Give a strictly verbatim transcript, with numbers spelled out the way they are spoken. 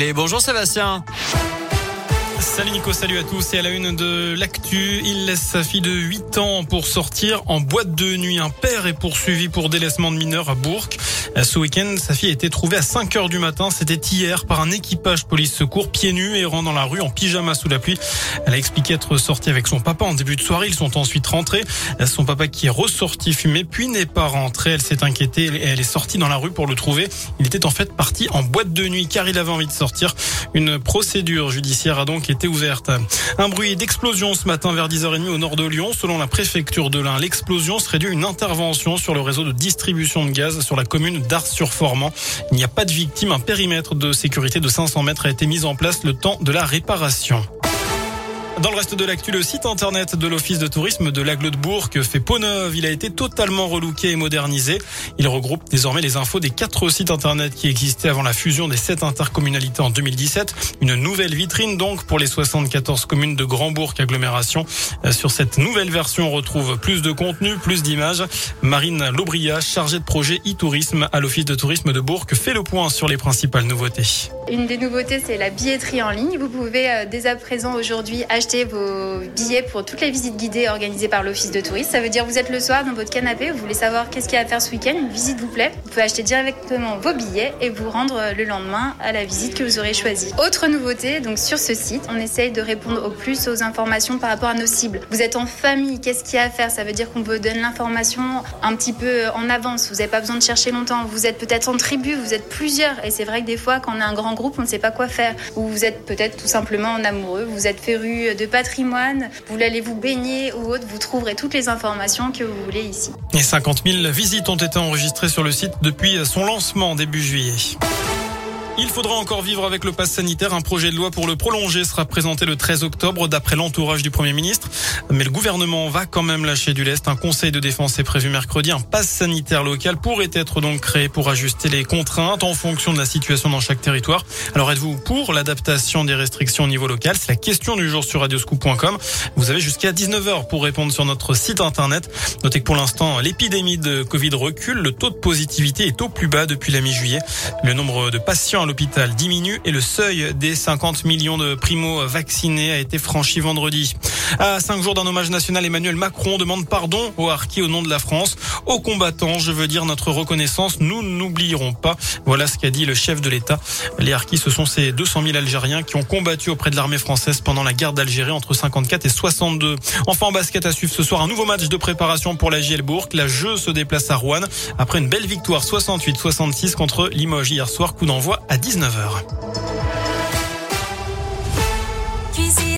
réglé. Bonjour Sébastien. Salut Nico, salut à tous. Et à la une de l'actu, il laisse sa fille de huit ans pour sortir en boîte de nuit. Un père est poursuivi pour délaissement de mineurs à Bourg. Ce week-end, sa fille a été trouvée à cinq heures du matin. C'était hier par un équipage police-secours pieds nus errant dans la rue en pyjama sous la pluie. Elle a expliqué être sortie avec son papa en début de soirée. Ils sont ensuite rentrés. Son papa qui est ressorti fumé puis n'est pas rentré. Elle s'est inquiétée et elle est sortie dans la rue pour le trouver. Il était en fait parti en boîte de nuit car il avait envie de sortir. Une procédure judiciaire a donc était ouverte. Un bruit d'explosion ce matin vers dix heures trente au nord de Lyon. Selon la préfecture de l'Ain, l'explosion serait due à une intervention sur le réseau de distribution de gaz sur la commune d'Ars-sur-Formans. Il n'y a pas de victime. Un périmètre de sécurité de cinq cents mètres a été mis en place le temps de la réparation. Dans le reste de l'actu, le site internet de l'office de tourisme de l'agglo de Bourg fait peau neuve. Il a été totalement relooké et modernisé. Il regroupe désormais les infos des quatre sites internet qui existaient avant la fusion des sept intercommunalités en deux mille dix-sept. Une nouvelle vitrine donc pour les soixante-quatorze communes de Grand-Bourg agglomération. Sur cette nouvelle version, on retrouve plus de contenu, plus d'images. Marine Lobria, chargée de projet e-tourisme à l'office de tourisme de Bourg, fait le point sur les principales nouveautés. Une des nouveautés, c'est la billetterie en ligne. Vous pouvez dès à présent aujourd'hui acheter vos billets pour toutes les visites guidées organisées par l'office de tourisme. Ça veut dire que vous êtes le soir dans votre canapé, vous voulez savoir qu'est-ce qu'il y a à faire ce week-end, une visite vous plaît, vous pouvez acheter directement vos billets et vous rendre le lendemain à la visite que vous aurez choisie. Autre nouveauté, donc sur ce site, on essaye de répondre au plus aux informations par rapport à nos cibles. Vous êtes en famille, qu'est-ce qu'il y a à faire? Ça veut dire qu'on vous donne l'information un petit peu en avance, vous n'avez pas besoin de chercher longtemps. Vous êtes peut-être en tribu, vous êtes plusieurs et c'est vrai que des fois quand on a un grand groupe, on ne sait pas quoi faire. Ou vous êtes peut-être tout simplement en amoureux, vous êtes férus de patrimoine, vous allez vous baigner ou autre, vous trouverez toutes les informations que vous voulez ici. Et cinquante mille visites ont été enregistrées sur le site depuis son lancement début juillet. Il faudra encore vivre avec le pass sanitaire. Un projet de loi pour le prolonger sera présenté le treize octobre d'après l'entourage du Premier ministre. Mais le gouvernement va quand même lâcher du lest. Un conseil de défense est prévu mercredi. Un pass sanitaire local pourrait être donc créé pour ajuster les contraintes en fonction de la situation dans chaque territoire. Alors êtes-vous pour l'adaptation des restrictions au niveau local? C'est la question du jour sur radio scoop point com. Vous avez jusqu'à dix-neuf heures pour répondre sur notre site internet. Notez que pour l'instant, l'épidémie de Covid recule. Le taux de positivité est au plus bas depuis la mi-juillet. Le nombre de patients l'hôpital diminue et le seuil des cinquante millions de primo-vaccinés a été franchi vendredi. À cinq jours d'un hommage national, Emmanuel Macron demande pardon aux Harkis au nom de la France. Aux combattants, je veux dire notre reconnaissance, nous n'oublierons pas. Voilà ce qu'a dit le chef de l'État. Les Harkis, ce sont ces deux cent mille Algériens qui ont combattu auprès de l'armée française pendant la guerre d'Algérie entre cinquante-quatre et soixante-deux. Enfin, en basket, à suivre ce soir un nouveau match de préparation pour la J L Bourg. La jeu se déplace à Rouen après une belle victoire soixante-huit à soixante-six contre Limoges hier soir. Coup d'envoi à dix-neuf heures.